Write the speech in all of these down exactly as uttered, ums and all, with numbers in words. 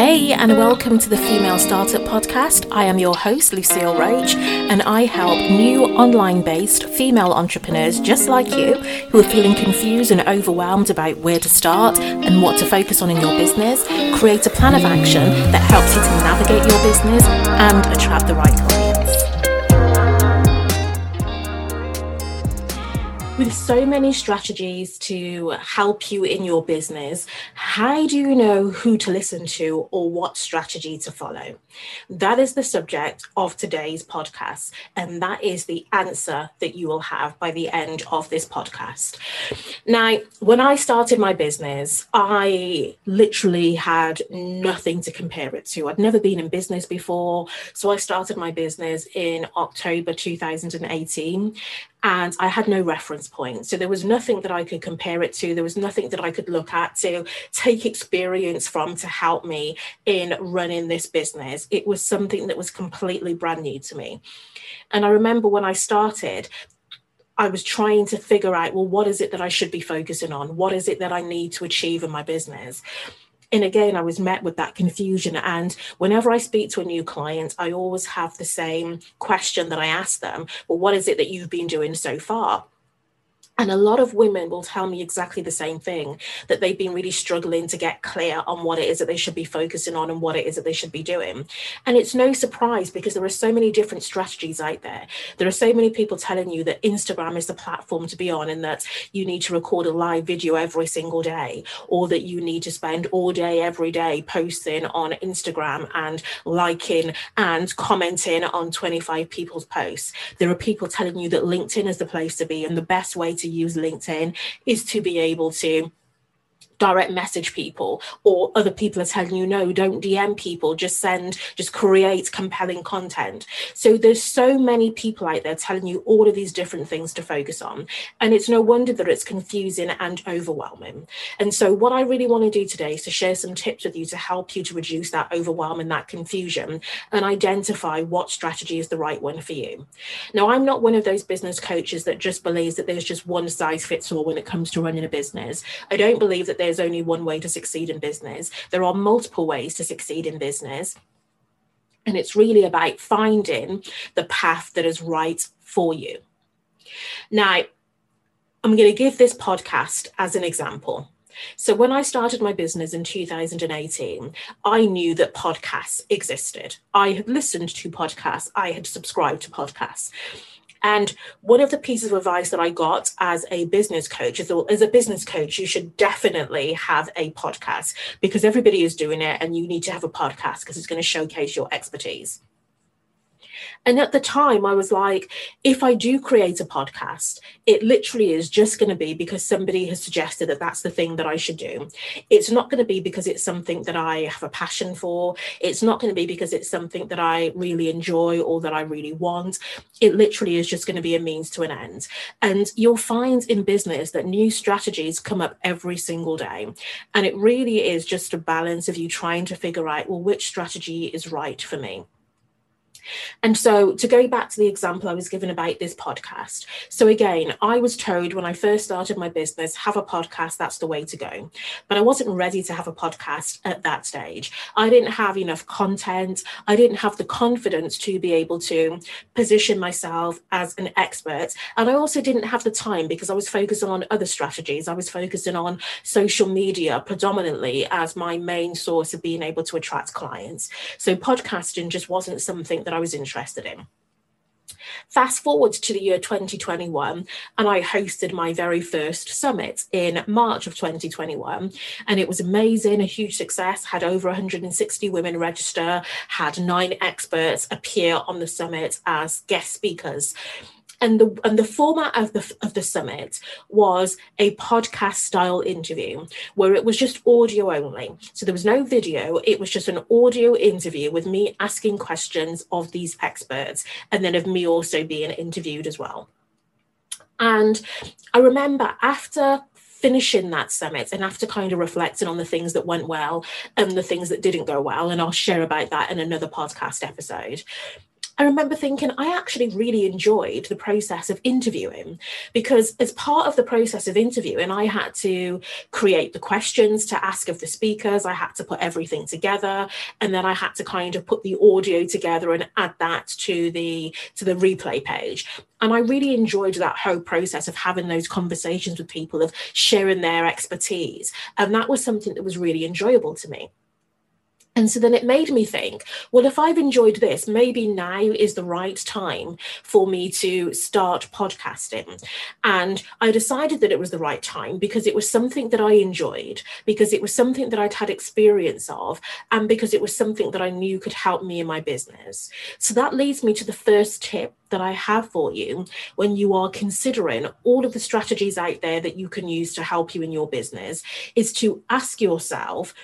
Hey, and welcome to the Female Startup Podcast. I am your host, Lucille Roach, and I help new online-based female entrepreneurs just like you who are feeling confused and overwhelmed about where to start and what to focus on in your business, create a plan of action that helps you to navigate your business and attract the right clients. With so many strategies to help you in your business, how do you know who to listen to or what strategy to follow? That is the subject of today's podcast, and that is the answer that you will have by the end of this podcast. Now, when I started my business, I literally had nothing to compare it to. I'd never been in business before, so I started my business in October two thousand eighteen. And I had no reference point. So there was nothing that I could compare it to. There was nothing that I could look at to take experience from to help me in running this business. It was something that was completely brand new to me. And I remember when I started, I was trying to figure out, well, what is it that I should be focusing on? What is it that I need to achieve in my business? And again, I was met with that confusion. And whenever I speak to a new client, I always have the same question that I ask them. Well, what is it that you've been doing so far? And a lot of women will tell me exactly the same thing, that they've been really struggling to get clear on what it is that they should be focusing on and what it is that they should be doing. And it's no surprise because there are so many different strategies out there. There are so many people telling you that Instagram is the platform to be on and that you need to record a live video every single day, or that you need to spend all day, every day posting on Instagram and liking and commenting on twenty-five people's posts. There are people telling you that LinkedIn is the place to be and the best way to use LinkedIn is to be able to direct message people, or other people are telling you, no, don't D M people, just send, just create compelling content. So there's so many people out there telling you all of these different things to focus on. And it's no wonder that it's confusing and overwhelming. And so what I really want to do today is to share some tips with you to help you to reduce that overwhelm and that confusion and identify what strategy is the right one for you. Now, I'm not one of those business coaches that just believes that there's just one size fits all when it comes to running a business. I don't believe that there's There's only one way to succeed in business. There are multiple ways to succeed in business. And it's really about finding the path that is right for you. Now, I'm going to give this podcast as an example. So when I started my business in two thousand eighteen, I knew that podcasts existed. I had listened to podcasts. I had subscribed to podcasts. And one of the pieces of advice that I got as a business coach is, as a business coach, you should definitely have a podcast because everybody is doing it and you need to have a podcast because it's going to showcase your expertise. And at the time, I was like, if I do create a podcast, it literally is just going to be because somebody has suggested that that's the thing that I should do. It's not going to be because it's something that I have a passion for. It's not going to be because it's something that I really enjoy or that I really want. It literally is just going to be a means to an end. And you'll find in business that new strategies come up every single day. And it really is just a balance of you trying to figure out, well, which strategy is right for me. And so to go back to the example I was given about this podcast. So again, I was told when I first started my business, have a podcast, that's the way to go. But I wasn't ready to have a podcast at that stage. I didn't have enough content. I didn't have the confidence to be able to position myself as an expert. And I also didn't have the time because I was focusing on other strategies. I was focusing on social media predominantly as my main source of being able to attract clients. So podcasting just wasn't something that I I was interested in. Fast forward to the year twenty twenty-one, and I hosted my very first summit in March of twenty twenty-one, and it was amazing, a huge success, had over one hundred sixty women register, had nine experts appear on the summit as guest speakers. And the and the format of the of the summit was a podcast style interview where it was just audio only. So there was no video. It was just an audio interview with me asking questions of these experts and then of me also being interviewed as well. And I remember after finishing that summit and after kind of reflecting on the things that went well and the things that didn't go well, and I'll share about that in another podcast episode, I remember thinking I actually really enjoyed the process of interviewing, because as part of the process of interviewing, I had to create the questions to ask of the speakers. I had to put everything together, and then I had to kind of put the audio together and add that to the to the replay page. And I really enjoyed that whole process of having those conversations with people, of sharing their expertise. And that was something that was really enjoyable to me. And so then it made me think, well, if I've enjoyed this, maybe now is the right time for me to start podcasting. And I decided that it was the right time because it was something that I enjoyed, because it was something that I'd had experience of, and because it was something that I knew could help me in my business. So that leads me to the first tip that I have for you when you are considering all of the strategies out there that you can use to help you in your business, is to ask yourself,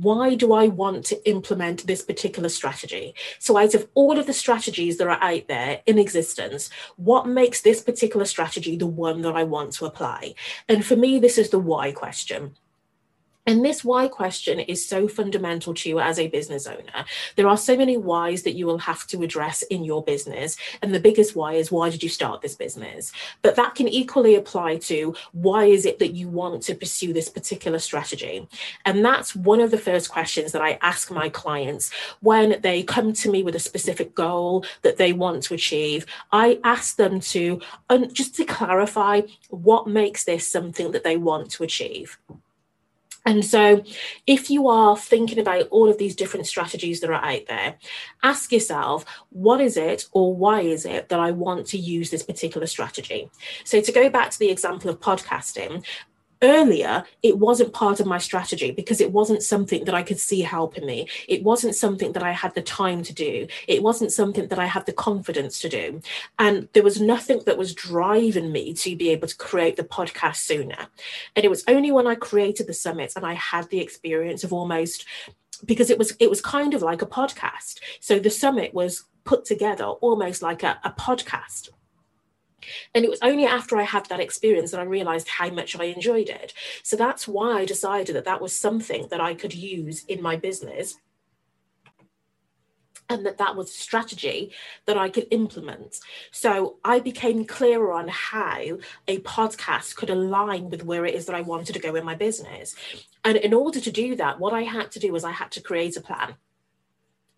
why do I want to implement this particular strategy? So out of all of the strategies that are out there in existence, what makes this particular strategy the one that I want to apply? And for me, this is the why question. And this why question is so fundamental to you as a business owner. There are so many whys that you will have to address in your business. And the biggest why is, why did you start this business? But that can equally apply to, why is it that you want to pursue this particular strategy? And that's one of the first questions that I ask my clients when they come to me with a specific goal that they want to achieve. I ask them to um, just to clarify what makes this something that they want to achieve. And so if you are thinking about all of these different strategies that are out there, ask yourself, what is it or why is it that I want to use this particular strategy? So to go back to the example of podcasting, earlier, it wasn't part of my strategy because it wasn't something that I could see helping me. It wasn't something that I had the time to do. It wasn't something that I had the confidence to do. And there was nothing that was driving me to be able to create the podcast sooner. And it was only when I created the summits and I had the experience of almost, because it was it was kind of like a podcast. So the summit was put together almost like a, a podcast. And it was only after I had that experience that I realized how much I enjoyed it. So that's why I decided that that was something that I could use in my business, and that that was a strategy that I could implement. So I became clearer on how a podcast could align with where it is that I wanted to go in my business. And in order to do that, what I had to do was I had to create a plan.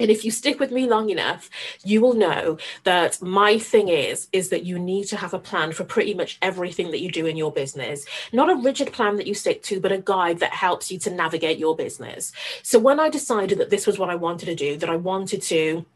And if you stick with me long enough, you will know that my thing is, is that you need to have a plan for pretty much everything that you do in your business. Not a rigid plan that you stick to, but a guide that helps you to navigate your business. So when I decided that this was what I wanted to do, that I wanted to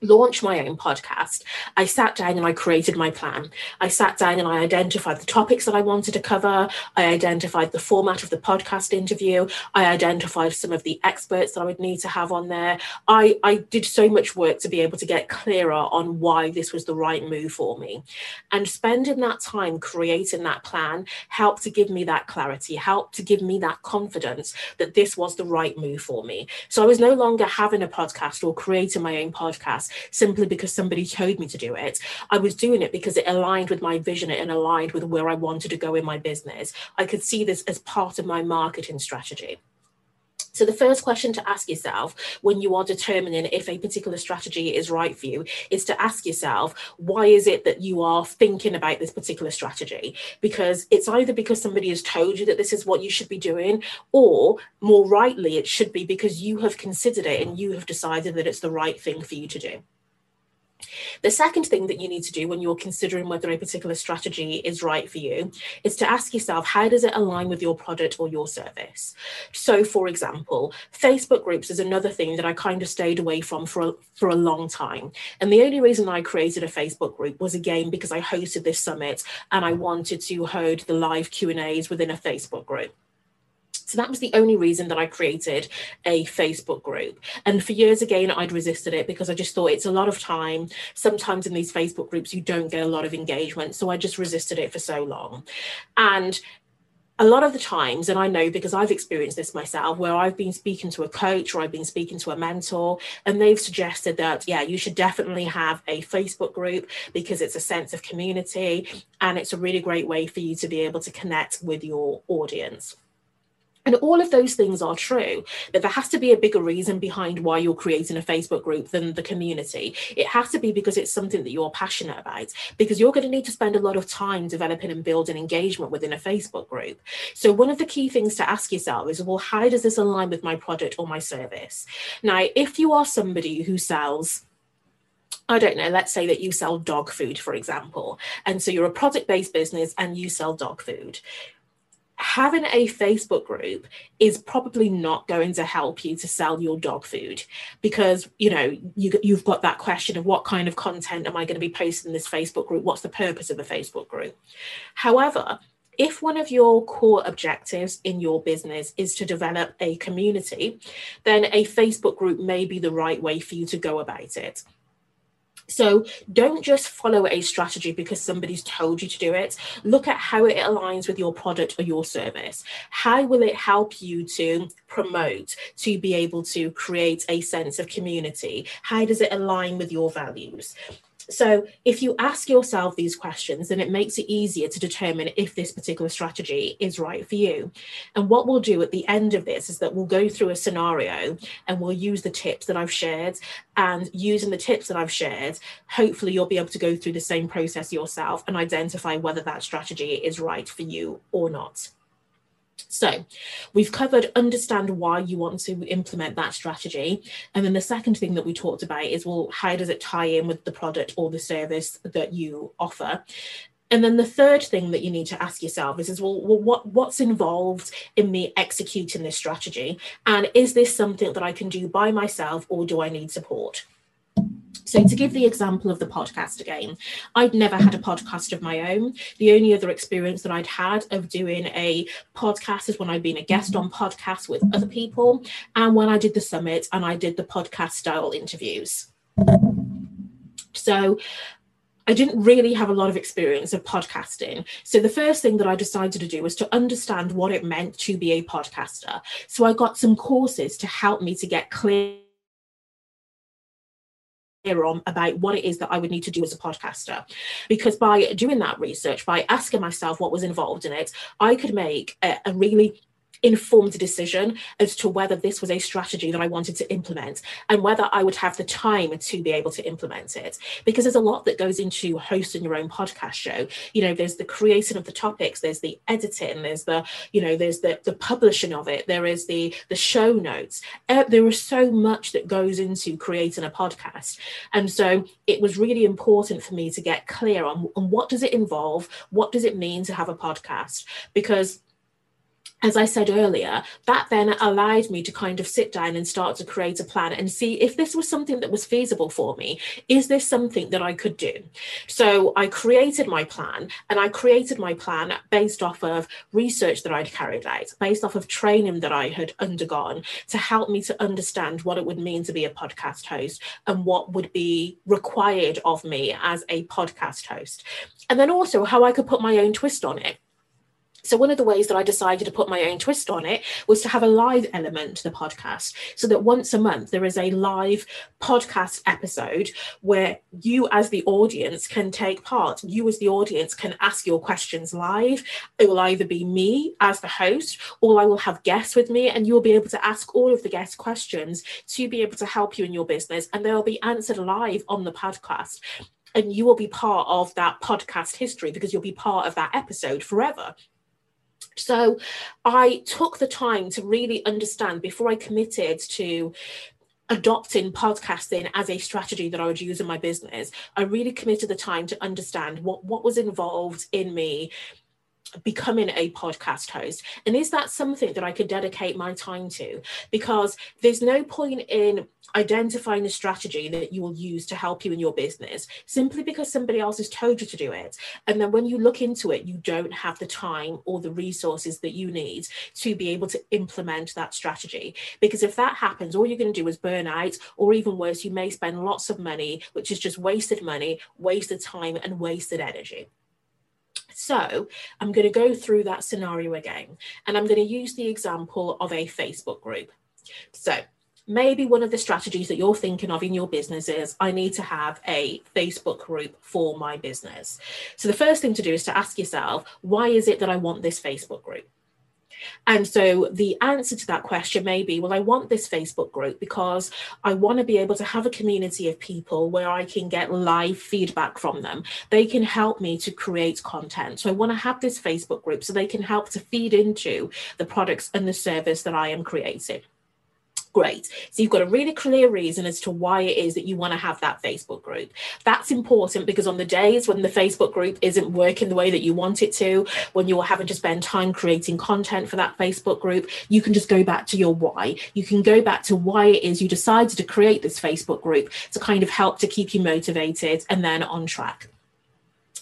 launch my own podcast, I sat down and I created my plan. I sat down and I identified the topics that I wanted to cover. I identified the format of the podcast interview. I identified some of the experts that I would need to have on there. I, I did so much work to be able to get clearer on why this was the right move for me. And spending that time creating that plan helped to give me that clarity, helped to give me that confidence that this was the right move for me. So I was no longer having a podcast or creating my own podcast simply because somebody told me to do it. I was doing it because it aligned with my vision and aligned with where I wanted to go in my business. I could see this as part of my marketing strategy. So the first question to ask yourself when you are determining if a particular strategy is right for you is to ask yourself, why is it that you are thinking about this particular strategy? Because it's either because somebody has told you that this is what you should be doing, or more rightly, it should be because you have considered it and you have decided that it's the right thing for you to do. The second thing that you need to do when you're considering whether a particular strategy is right for you is to ask yourself, how does it align with your product or your service? So, for example, Facebook groups is another thing that I kind of stayed away from for a, for a long time. And the only reason I created a Facebook group was, again, because I hosted this summit and I wanted to hold the live Q and A's within a Facebook group. So that was the only reason that I created a Facebook group. And for years, again, I'd resisted it because I just thought it's a lot of time. Sometimes in these Facebook groups, you don't get a lot of engagement. So I just resisted it for so long. And a lot of the times, and I know because I've experienced this myself, where I've been speaking to a coach or I've been speaking to a mentor, and they've suggested that, yeah, you should definitely have a Facebook group because it's a sense of community and it's a really great way for you to be able to connect with your audience. And all of those things are true, but there has to be a bigger reason behind why you're creating a Facebook group than the community. It has to be because it's something that you're passionate about, because you're going to need to spend a lot of time developing and building engagement within a Facebook group. So one of the key things to ask yourself is, well, how does this align with my product or my service? Now, if you are somebody who sells, I don't know, let's say that you sell dog food, for example, and so you're a product-based business and you sell dog food. Having a Facebook group is probably not going to help you to sell your dog food, because, you know, you, you've got that question of what kind of content am I going to be posting in this Facebook group? What's the purpose of a Facebook group? However, if one of your core objectives in your business is to develop a community, then a Facebook group may be the right way for you to go about it. So don't just follow a strategy because somebody's told you to do it. Look at how it aligns with your product or your service. How will it help you to promote, to be able to create a sense of community? How does it align with your values? So if you ask yourself these questions, then it makes it easier to determine if this particular strategy is right for you. And what we'll do at the end of this is that we'll go through a scenario and we'll use the tips that I've shared. And using the tips that I've shared, hopefully you'll be able to go through the same process yourself and identify whether that strategy is right for you or not. So we've covered understand why you want to implement that strategy. And then the second thing that we talked about is, well, how does it tie in with the product or the service that you offer? And then the third thing that you need to ask yourself is, is well, well what, what's involved in me executing this strategy? And is this something that I can do by myself, or do I need support? So to give the example of the podcast again, I'd never had a podcast of my own. The only other experience that I'd had of doing a podcast is when I'd been a guest on podcasts with other people, and when I did the summit and I did the podcast style interviews. So I didn't really have a lot of experience of podcasting. So the first thing that I decided to do was to understand what it meant to be a podcaster. So I got some courses to help me to get clear on about what it is that I would need to do as a podcaster, because by doing that research, by asking myself what was involved in it, I could make a, a really informed decision as to whether this was a strategy that I wanted to implement and whether I would have the time to be able to implement it. Because there's a lot that goes into hosting your own podcast show. You know, there's the creation of the topics, there's the editing, there's the, you know, there's the, the publishing of it, there is the, the show notes. Uh, there is so much that goes into creating a podcast. And so it was really important for me to get clear on, on what does it involve? What does it mean to have a podcast? Because as I said earlier, that then allowed me to kind of sit down and start to create a plan and see if this was something that was feasible for me. Is this something that I could do? So I created my plan, and I created my plan based off of research that I'd carried out, based off of training that I had undergone to help me to understand what it would mean to be a podcast host and what would be required of me as a podcast host. And then also how I could put my own twist on it. So one of the ways that I decided to put my own twist on it was to have a live element to the podcast, so that once a month there is a live podcast episode where you as the audience can take part. You as the audience can ask your questions live. It will either be me as the host, or I will have guests with me, and you'll be able to ask all of the guest questions to be able to help you in your business, and they'll be answered live on the podcast. And you will be part of that podcast history because you'll be part of that episode forever. So I took the time to really understand before I committed to adopting podcasting as a strategy that I would use in my business. I really committed the time to understand what, what was involved in me becoming a podcast host. And is that something that I could dedicate my time to? Because there's no point in identifying a strategy that you will use to help you in your business simply because somebody else has told you to do it. And then when you look into it, you don't have the time or the resources that you need to be able to implement that strategy. Because if that happens, all you're going to do is burn out, or even worse, you may spend lots of money, which is just wasted money, wasted time, and wasted energy. So I'm going to go through that scenario again, and I'm going to use the example of a Facebook group. So maybe one of the strategies that you're thinking of in your business is, I need to have a Facebook group for my business. So the first thing to do is to ask yourself, why is it that I want this Facebook group? And so the answer to that question may be, well, I want this Facebook group because I want to be able to have a community of people where I can get live feedback from them. They can help me to create content. So I want to have this Facebook group so they can help to feed into the products and the service that I am creating. Great. So you've got a really clear reason as to why it is that you want to have that Facebook group. That's important because on the days when the Facebook group isn't working the way that you want it to, when you're having to spend time creating content for that Facebook group, you can just go back to your why. You can go back to why it is you decided to create this Facebook group to kind of help to keep you motivated and then on track.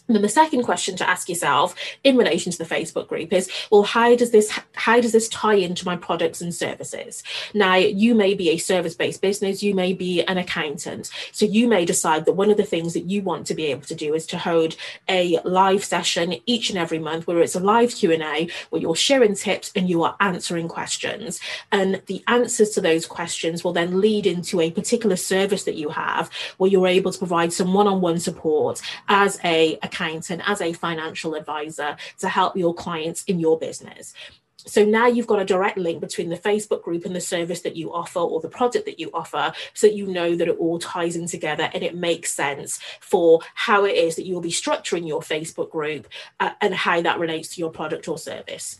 And then the second question to ask yourself in relation to the Facebook group is, well, how does this how does this tie into my products and services? Now, you may be a service-based business, you may be an accountant. So you may decide that one of the things that you want to be able to do is to hold a live session each and every month where it's a live Q and A, where you're sharing tips and you are answering questions. And the answers to those questions will then lead into a particular service that you have where you're able to provide some one-on-one support as a accountant, as a financial advisor to help your clients in your business. So now you've got a direct link between the Facebook group and the service that you offer or the product that you offer so that you know that it all ties in together and it makes sense for how it is that you'll be structuring your Facebook group uh, and how that relates to your product or service.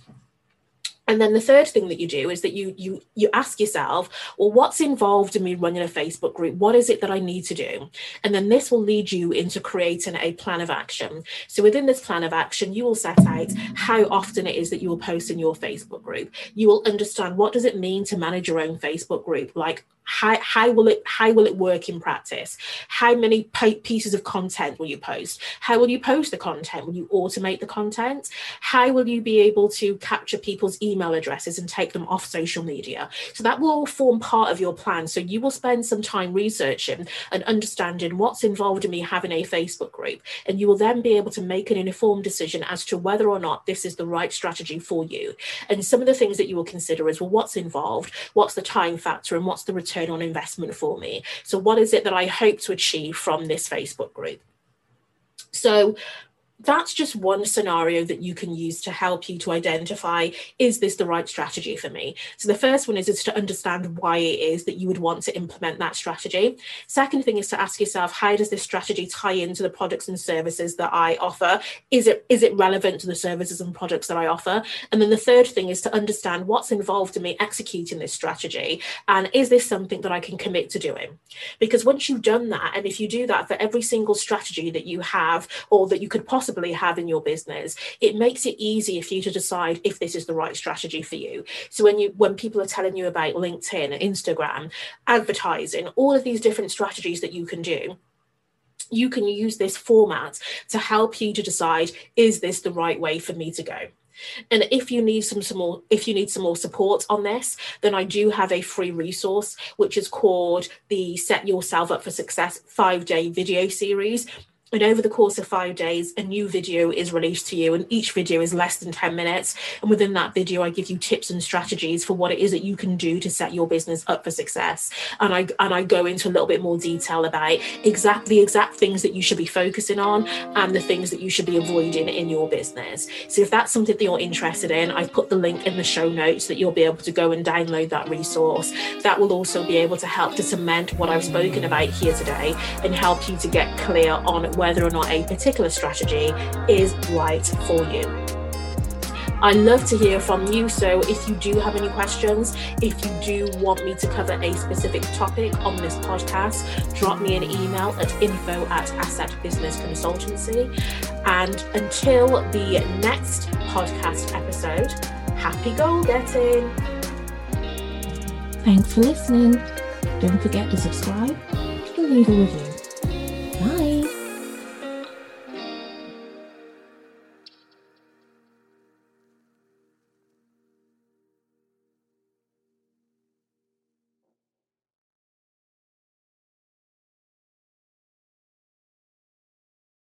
And then the third thing that you do is that you you you ask yourself, well, what's involved in me running a Facebook group? What is it that I need to do? And then this will lead you into creating a plan of action. So within this plan of action, you will set out how often it is that you will post in your Facebook group. You will understand what does it mean to manage your own Facebook group, like How, how will it how will it work in practice? How many pieces of content will you post? How will you post the content? Will you automate the content? How will you be able to capture people's email addresses and take them off social media? So that will all form part of your plan. So you will spend some time researching and understanding what's involved in me having a Facebook group. And you will then be able to make an informed decision as to whether or not this is the right strategy for you. And some of the things that you will consider is, well, what's involved? What's the time factor? And what's the return on investment for me? So what is it that I hope to achieve from this Facebook group? So that's just one scenario that you can use to help you to identify, is this the right strategy for me? So the first one is, is to understand why it is that you would want to implement that strategy. Second thing is to ask yourself, how does this strategy tie into the products and services that I offer? Is it is it relevant to the services and products that I offer? And then the third thing is to understand what's involved in me executing this strategy. And is this something that I can commit to doing? Because once you've done that, and if you do that for every single strategy that you have or that you could possibly have in your business, it makes it easier for you to decide if this is the right strategy for you. So when you when people are telling you about LinkedIn, Instagram, advertising, all of these different strategies that you can do, you can use this format to help you to decide, is this the right way for me to go? And if you need some, some more, if you need some more support on this, then I do have a free resource which is called the Set Yourself Up for Success five-day video series. And over the course of five days, a new video is released to you, and each video is less than ten minutes. And within that video, I give you tips and strategies for what it is that you can do to set your business up for success. And I and I go into a little bit more detail about exact, the exact things that you should be focusing on and the things that you should be avoiding in your business. So if that's something that you're interested in, I've put the link in the show notes that you'll be able to go and download that resource. That will also be able to help to cement what I've spoken about here today and help you to get clear on whether or not a particular strategy is right for you. I love to hear from you, so if you do have any questions, if you do want me to cover a specific topic on this podcast, drop me an email at info at assetbusinessconsultancy. And until the next podcast episode, happy goal getting! Thanks for listening. Don't forget to subscribe and leave a review.